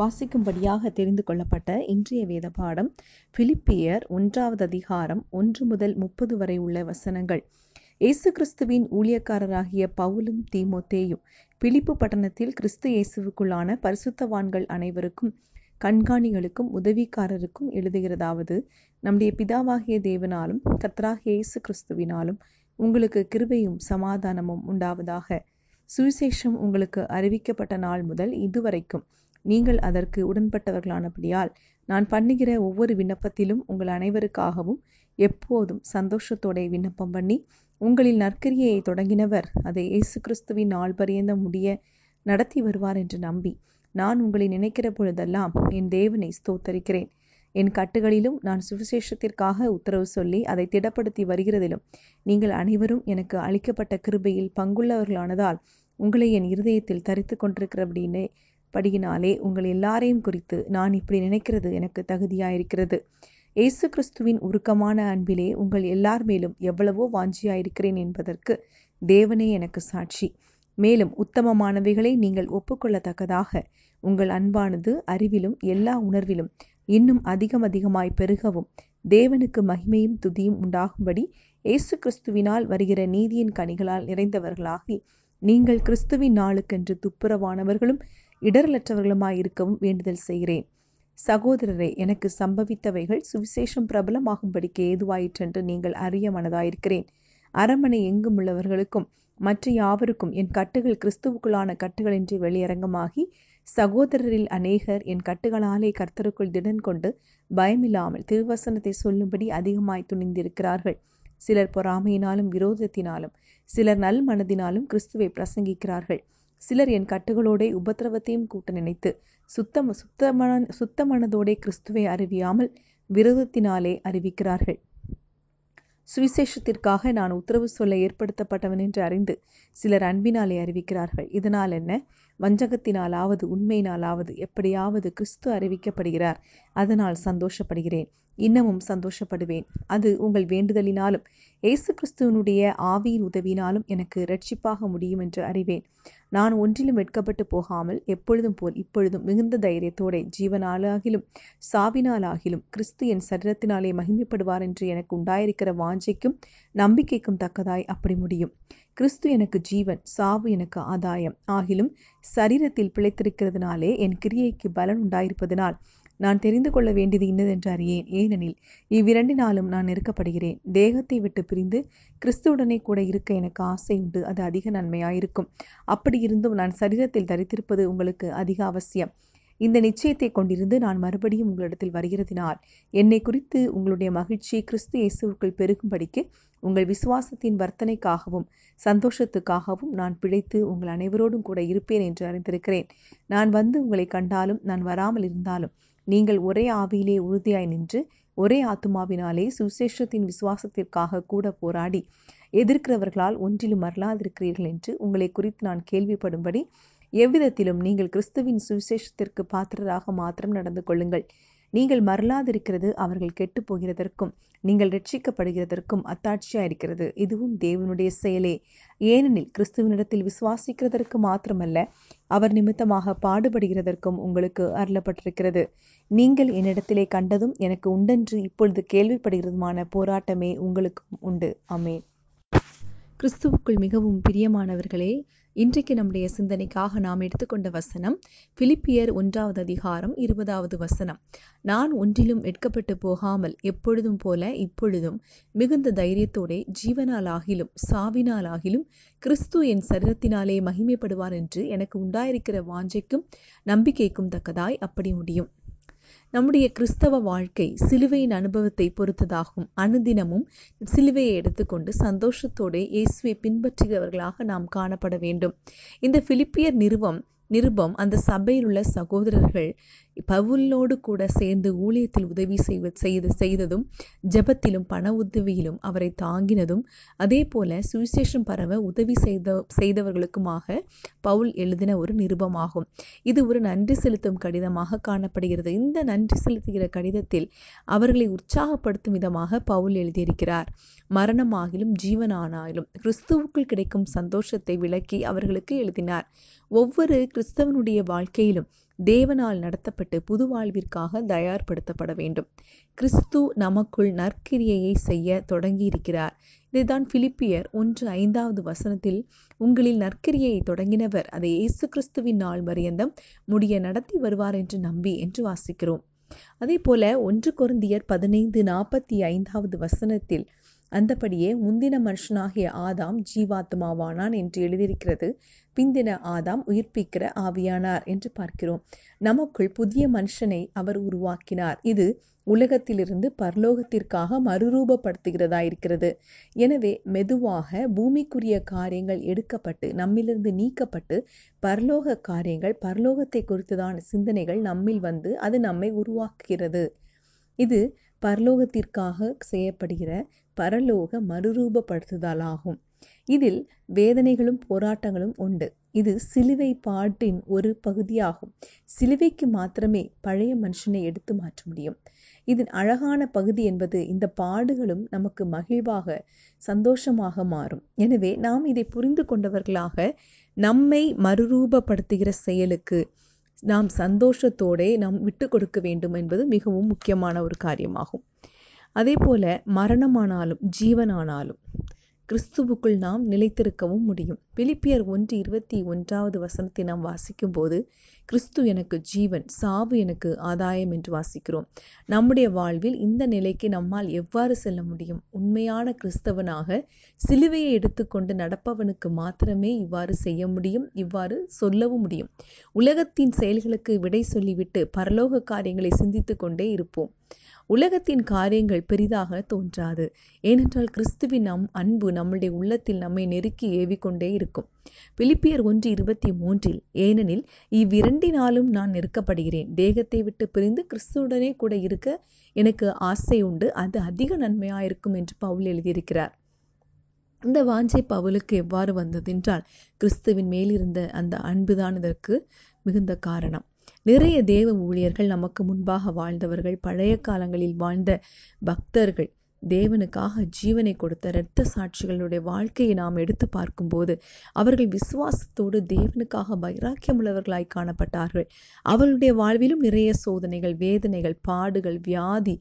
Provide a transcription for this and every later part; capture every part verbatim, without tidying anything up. வாசிக்கும்படியாக தெரிந்து கொள்ளப்பட்ட இன்றைய வேத பாடம் பிலிப்பியர் ஒன்றாவது அதிகாரம் ஒன்று முதல் முப்பது வரை உள்ள வசனங்கள். இயேசு கிறிஸ்துவின் ஊழியக்காரராகிய பவுலும் தீமோத்தேயும் பிலிப்பு பட்டணத்தில் கிறிஸ்து இயேசுவுக்குள்ளான பரிசுத்தவான்கள் அனைவருக்கும், கண்காணிகளுக்கும், உதவிக்காரருக்கும் எழுதுகிறதாவது: நம்முடைய பிதாவாகிய தேவனாலும் கர்த்தராகிய இயேசு கிறிஸ்துவினாலும் உங்களுக்கு கிருபையும் சமாதானமும் உண்டாவதாக. சுவிசேஷம் உங்களுக்கு அறிவிக்கப்பட்ட நாள் முதல் இதுவரைக்கும் நீங்கள் அதற்கு உடன்பட்டவர்களானபடியால் நான் பண்ணுகிற ஒவ்வொரு விண்ணப்பத்திலும் உங்கள் அனைவருக்காகவும் எப்போதும் சந்தோஷத்தோட விண்ணப்பம் பண்ணி, உங்களில் நற்கிரியை தொடங்கினவர் அதை இயேசு கிறிஸ்துவின் நாள் பரியந்த முடிய நடத்தி வருவார் என்று நம்பி நான் உங்களை நினைக்கிற பொழுதெல்லாம் என் தேவனை ஸ்தோத்தரிக்கிறேன். என் கட்டுகளிலும் நான் சுவிசேஷத்திற்காக உத்தரவு சொல்லி அதை திடப்படுத்தி வருகிறதிலும் நீங்கள் அனைவரும் எனக்கு அளிக்கப்பட்ட கிருபையில் பங்குள்ளவர்களானதால் உங்களை என் இருதயத்தில் தரித்து கொண்டிருக்கிறபடினே படியினாலே உங்கள் எல்லாரையும் குறித்து நான் இப்படி நினைக்கிறது எனக்கு தகுதியாயிருக்கிறது. இயேசு கிறிஸ்துவின் உருக்கமான அன்பிலே உங்கள் எல்லார் மேலும் எவ்வளவோ வாஞ்சியாயிருக்கிறேன் என்பதற்கு தேவனே எனக்கு சாட்சி. மேலும் உத்தமமானவைகளை நீங்கள் ஒப்புக்கொள்ளத்தக்கதாக உங்கள் அன்பானது அறிவிலும் எல்லா உணர்விலும் இன்னும் அதிகம் அதிகமாய் பெருகவும் தேவனுக்கு மகிமையும் துதியும் உண்டாகும்படி இயேசு கிறிஸ்துவினால் வருகிற நீதியின் கனிகளால் நிறைந்தவர்களாகி நீங்கள் கிறிஸ்துவின் நாளுக்கென்று துப்புரவானவர்களும் இடரலற்றவர்களுமாய் இருக்கவும் வேண்டுதல் செய்கிறேன். சகோதரரே, எனக்கு சம்பவித்தவைகள் சுவிசேஷம் பிரபலமாகும்படிக்கு ஏதுவாயிற்றென்று நீங்கள் அறிய மனதாயிருக்கிறேன். அரண்மனை எங்கும் உள்ளவர்களுக்கும் மற்ற யாவருக்கும் என் கட்டுகள் கிறிஸ்துவுக்குள்ளான கட்டுகளின்றி வெளியரங்கமாகி சகோதரரில் அநேகர் என் கட்டுகளாலே கர்த்தருக்குள் திடன் கொண்டு பயமில்லாமல் திருவசனத்தை சொல்லும்படி அதிகமாய் துணிந்திருக்கிறார்கள். சிலர் பொறாமையினாலும் விரோதத்தினாலும் சிலர் நல் மனதினாலும் கிறிஸ்துவை பிரசங்கிக்கிறார்கள். சிலர் என் கட்டுகளோடே உபத்திரவத்தையும் கூட்ட நினைத்து சுத்தம் சுத்தமன சுத்த மனதோடே கிறிஸ்துவை அறிவியாமல் விரோதத்தினாலே அறிவிக்கிறார்கள். சுவிசேஷத்திற்காக நான் உத்தரவு சொல்ல ஏற்படுத்தப்பட்டவன் என்று அறிந்து சிலர் அன்பினாலே அறிவிக்கிறார்கள். இதனால் என்ன? வஞ்சகத்தினாலாவது உண்மையினாலாவது எப்படியாவது கிறிஸ்து அறிவிக்கப்படுகிறார். அதனால் சந்தோஷப்படுகிறேன், இன்னமும் சந்தோஷப்படுவேன். அது உங்கள் வேண்டுதலினாலும் இயேசு கிறிஸ்துவனுடைய ஆவியின் உதவியினாலும் எனக்கு இரட்சிப்பாக முடியும் என்று அறிவேன். நான் ஒன்றிலும் வெட்கப்பட்டு போகாமல் எப்பொழுதும் போல் இப்பொழுதும் மிகுந்த தைரியத்தோட ஜீவனாலாகிலும் சாவினாலாகிலும் கிறிஸ்து என் சரீரத்தினாலே மகிமைப்படுவார் என்று எனக்கு உண்டாயிருக்கிற வாஞ்சைக்கும் நம்பிக்கைக்கும் தக்கதாய் அப்படி முடியும். கிறிஸ்து எனக்கு ஜீவன், சாவு எனக்கு ஆதாயம். ஆகிலும் சரீரத்தில் பிழைத்திருக்கிறதுனாலே என் கிரியைக்கு பலன் உண்டாயிருப்பதனால் நான் தெரிந்து கொள்ள வேண்டியது இன்னதென்று அறியேன். ஏனெனில் இவ்விரண்டினாலும் நான் நெருக்கப்படுகிறேன். தேகத்தை விட்டு பிரிந்து கிறிஸ்துவுடனே கூட இருக்க எனக்கு ஆசை உண்டு. அது அதிக நன்மையாயிருக்கும். அப்படி இருந்தும் நான் சரீரத்தில் தரித்திருப்பது உங்களுக்கு அதிக அவசியம். இந்த நிச்சயத்தை கொண்டிருந்து நான் மறுபடியும் உங்களிடத்தில் வருகிறதினால் என்னை குறித்து உங்களுடைய மகிழ்ச்சி கிறிஸ்து இயேசுவுக்குள் பெருகும்படிக்கு உங்கள் விசுவாசத்தின் வர்த்தனைக்காகவும் சந்தோஷத்துக்காகவும் நான் பிழைத்து உங்கள் அனைவரோடும் கூட இருப்பேன் என்று அறிந்திருக்கிறேன். நான் வந்து உங்களை கண்டாலும் நான் வராமல் இருந்தாலும் நீங்கள் ஒரே ஆவியிலே உறுதியாய் நின்று ஒரே ஆத்துமாவினாலே சுவிசேஷத்தின் விசுவாசத்திற்காக கூட போராடி எதிர்க்கிறவர்களால் ஒன்றிலும் மறலாதிருக்கிறீர்கள் என்று உங்களை குறித்து நான் கேள்விப்படும்படி எவ்விதத்திலும் நீங்கள் கிறிஸ்துவின் சுவிசேஷத்திற்கு பாத்திரராக மாத்திரம் நடந்து கொள்ளுங்கள். நீங்கள் மறலாதிருக்கிறது அவர்கள் கெட்டு போகிறதற்கும் நீங்கள் ரட்சிக்கப்படுகிறதற்கும் அத்தாட்சியாயிருக்கிறது. இதுவும் தேவனுடைய செயலே. ஏனெனில் கிறிஸ்துவனிடத்தில் விசுவாசிக்கிறதற்கு மாத்திரமல்ல, அவர் நிமித்தமாக பாடுபடுகிறதற்கும் உங்களுக்கு அருளப்பட்டிருக்கிறது. நீங்கள் என்னிடத்திலே கண்டதும் எனக்கு உண்டென்று இப்பொழுது கேள்விப்படுகிறதுமான போராட்டமே உங்களுக்கும் உண்டு. ஆமென். கிறிஸ்துவுக்குள் மிகவும் பிரியமானவர்களே, இன்றைக்கு நம்முடைய சிந்தனைக்காக நாம் எடுத்துக்கொண்ட வசனம் பிலிப்பியர் ஒன்றாவது அதிகாரம் இருபதாவது வசனம். நான் ஒன்றிலும் வெட்கப்பட்டு போகாமல் எப்பொழுதும் போல இப்பொழுதும் மிகுந்த தைரியத்தோடே ஜீவனாலாகிலும் சாவினாலாகிலும் கிறிஸ்து என் சரீரத்தினாலே மகிமைப்படுவார் என்று எனக்கு உண்டாயிருக்கிற வாஞ்சைக்கும் நம்பிக்கைக்கும் தக்கதாய் அப்படி முடியும். நம்முடைய கிறிஸ்தவ வாழ்க்கை சிலுவையின் அனுபவத்தை பொறுத்ததாகும். அனுதினமும் சிலுவையை எடுத்துக்கொண்டு சந்தோஷத்தோடு இயேசுவை பின்பற்றுகிறவர்களாக நாம் காணப்பட வேண்டும். இந்த பிலிப்பியர் நிருபம் நிருபம் அந்த சபையில் உள்ள சகோதரர்கள் பவுலோடு கூட சேர்ந்து ஊழியத்தில் உதவி செய்வது செய்ததும் ஜெபத்திலும் பண உதவியிலும் அவரை தாங்கினதும் அதே போல சுவிசேஷம் பரவ உதவி செய்த செய்தவர்களுக்குமாக பவுல் எழுதின ஒரு நிருபமாகும். இது ஒரு நன்றி செலுத்தும் கடிதமாக காணப்படுகிறது. இந்த நன்றி செலுத்துகிற கடிதத்தில் அவர்களை உற்சாகப்படுத்தும் விதமாக பவுல் எழுதியிருக்கிறார். மரணமாகிலும் ஜீவனானாயிலும் கிறிஸ்துவுக்குள் கிடைக்கும் சந்தோஷத்தை விளக்கி அவர்களுக்கு எழுதினார். ஒவ்வொரு கிறிஸ்தவனுடைய வாழ்க்கையிலும் தேவனால் நடத்தப்பட்டு புது வாழ்விற்காக தயார்படுத்தப்பட வேண்டும். கிறிஸ்து நமக்குள் நற்கிரியையை செய்ய தொடங்கியிருக்கிறார். இதைதான் பிலிப்பியர் ஒன்று ஐந்தாவது வசனத்தில், உங்களில் நற்கிரியை தொடங்கினவர் அதை இயேசு கிறிஸ்துவின் நாள் பரியந்தம் முடிய நடத்தி வருவார் என்று நம்பி என்று வாசிக்கிறோம். அதே போல ஒன்று குருந்தியர் பதினைந்து நாற்பத்தி ஐந்தாவது வசனத்தில், அந்தபடியே முந்தின மனுஷனாகிய ஆதாம் ஜீவாத்மாவானான் என்று எழுதியிருக்கிறது. பிந்தின ஆதாம் உயிர்ப்பிக்கிற ஆவியானார் என்று பார்க்கிறோம். நமக்குள் புதிய மனுஷனை அவர் உருவாக்கினார். இது உலகத்திலிருந்து பரலோகத்திற்காக மறுரூபப்படுத்துகிறதாயிருக்கிறது. எனவே மெதுவாக பூமிக்குரிய காரியங்கள் எடுக்கப்பட்டு நம்மிலிருந்து நீக்கப்பட்டு பரலோக காரியங்கள், பரலோகத்தை குறித்ததான சிந்தனைகள் நம்மில் வந்து அது நம்மை உருவாக்குகிறது. இது பரலோகத்திற்காக செய்யப்படுகிற பரலோக மறுரூபப்படுத்துதல் ஆகும். இதில் வேதனைகளும் போராட்டங்களும் உண்டு. இது சிலுவை பாட்டின் ஒரு பகுதியாகும். சிலுவைக்கு மாத்திரமே பழைய மனுஷனை எடுத்து மாற்ற முடியும். இதன் அழகான பகுதி என்பது இந்த பாடுகளும் நமக்கு மகிழ்வாக சந்தோஷமாக மாறும். எனவே நாம் இதை புரிந்து கொண்டவர்களாக நம்மை மறுரூபப்படுத்துகிற செயலுக்கு நாம் சந்தோஷத்தோடே நாம் விட்டு கொடுக்க வேண்டும் என்பது மிகவும் முக்கியமான ஒரு காரியமாகும். அதே போல மரணமானாலும் ஜீவனானாலும் கிறிஸ்துவுக்குள் நாம் நிலைத்திருக்கவும் முடியும். பிலிப்பியர் ஒன்று இருபத்தி ஒன்றாவது வசனத்தை நாம் வாசிக்கும் போது, கிறிஸ்து எனக்கு ஜீவன், சாவு எனக்கு ஆதாயம் என்று வாசிக்கிறோம். நம்முடைய வாழ்வில் இந்த நிலைக்கு நம்மால் எவ்வாறு செல்ல முடியும்? உண்மையான கிறிஸ்தவனாக சிலுவையை எடுத்துக்கொண்டு நடப்பவனுக்கு மாத்திரமே இவ்வாறு செய்ய முடியும், இவ்வாறு சொல்லவும் முடியும். உலகத்தின் செயல்களுக்கு விடை சொல்லிவிட்டு பரலோக காரியங்களை சிந்தித்து கொண்டே இருப்போம். உலகத்தின் காரியங்கள் பெரிதாக தோன்றாது. ஏனென்றால் கிறிஸ்துவின் நம் அன்பு நம்முடைய உள்ளத்தில் நம்மை நெருக்கி ஏவிக்கொண்டே இருக்கும். பிலிப்பியர் ஒன்று இருபத்தி மூன்றில், ஏனெனில் இவ்விரண்டினாலும் நான் நெருக்கப்படுகிறேன், தேகத்தை விட்டு பிரிந்து கிறிஸ்துவுடனே கூட இருக்க எனக்கு ஆசை உண்டு, அது அதிக நன்மையாயிருக்கும் என்று பவுல் எழுதியிருக்கிறார். இந்த வாஞ்சை பவுலுக்கு எவ்வாறு வந்ததென்றால் கிறிஸ்துவின் மேலிருந்த அந்த அன்புதான் இதற்கு மிகுந்த காரணம். நிறைய தேவ ஊழியர்கள், நமக்கு முன்பாக வாழ்ந்தவர்கள், பழைய காலங்களில் வாழ்ந்த பக்தர்கள், தேவனுக்காக ஜீவனை கொடுத்த இரத்த சாட்சிகளுடைய வாழ்க்கையை நாம் எடுத்து பார்க்கும்போது அவர்கள் விசுவாசத்தோடு தேவனுக்காக வைராக்கியமுள்ளவர்களாய் காணப்பட்டார்கள். அவர்களுடைய வாழ்விலும் நிறைய சோதனைகள், வேதனைகள், பாடுகள், வியாதி,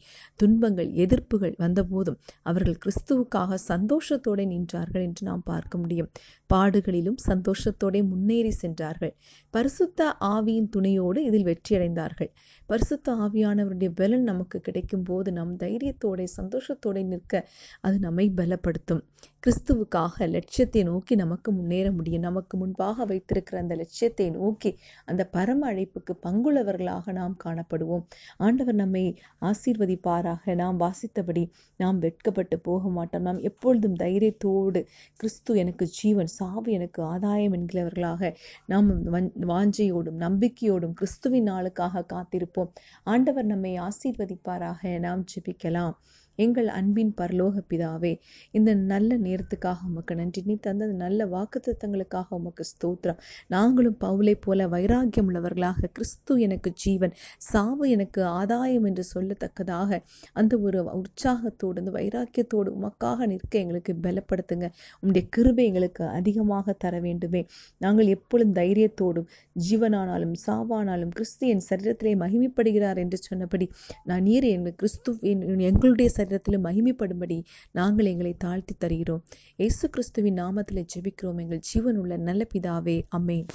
துன்பங்கள், எதிர்ப்புகள் வந்தபோதும் அவர்கள் கிறிஸ்துவுக்காக சந்தோஷத்தோடு நின்றார்கள் என்று நாம் பார்க்க முடியும். பாடுகளிலும் சந்தோஷத்தோடு முன்னேறி சென்றார்கள். பரிசுத்த ஆவியின் துணையோடு இதில் வெற்றியடைந்தார்கள். பரிசுத்த ஆவியானவருடைய பலன் நமக்கு கிடைக்கும் போது நம் தைரியத்தோட சந்தோஷத்தோட நிற்க அது நம்மை பலப்படுத்தும். கிறிஸ்துவுக்காக லட்சியத்தை நோக்கி நமக்கு முன்னேற முடியும். நமக்கு முன்பாக வைத்திருக்கிற அந்த லட்சியத்தை நோக்கி அந்த பரம அழைப்புக்கு பங்குள்ளவர்களாக நாம் காணப்படுவோம். ஆண்டவர் நம்மை ஆசீர்வதிப்பாராக. நாம் வாசித்தபடி நாம் வெட்கப்பட்டு போக மாட்டோம். நாம் எப்பொழுதும் தைரியத்தோடு கிறிஸ்து எனக்கு ஜீவன், சாவு எனக்கு ஆதாயம் என்கிறவர்களாக நாம் வாஞ்சையோடும் நம்பிக்கையோடும் கிறிஸ்துவின் நாளுக்காக காத்திருப்போம். ஆண்டவர் நம்மை ஆசீர்வதிப்பாராக. நாம் ஜெபிக்கலாம். எங்கள் அன்பின் பரலோக பிதாவே, இந்த நல்ல நேரத்துக்காக உமக்கு நன்றி. நீ தந்த நல்ல வாக்குத்தத்தங்களுக்காக உமக்கு ஸ்தோத்திரம். நாங்களும் பவுலை போல வைராக்கியம் உள்ளவர்களாக கிறிஸ்து எனக்கு ஜீவன், சாவு எனக்கு ஆதாயம் என்று சொல்லத்தக்கதாக அந்த ஒரு உற்சாகத்தோடு அந்த வைராக்கியத்தோடு உமக்காக நிற்க எங்களுக்கு பலப்படுத்துங்க. உம்முடைய கிருபை எங்களுக்கு அதிகமாக தர வேண்டுமே. நாங்கள் எப்பொழுதும் தைரியத்தோடும் ஜீவனானாலும் சாவானாலும் கிறிஸ்து என் சரீரத்திலே மகிமைப்படுகிறார் என்று சொன்னபடி நான் நீர் எங்கள் கிறிஸ்து எங்களுடைய சரீரத்திலும் மகிமைப்படும்படி நாங்கள் எங்களை தாழ்த்தி தருகிறோம். இயேசு கிறிஸ்துவின் நாமத்தில் ஜெபிக்கிறோம் எங்கள் ஜீவனுள்ள நல்ல பிதாவே. அமேன்.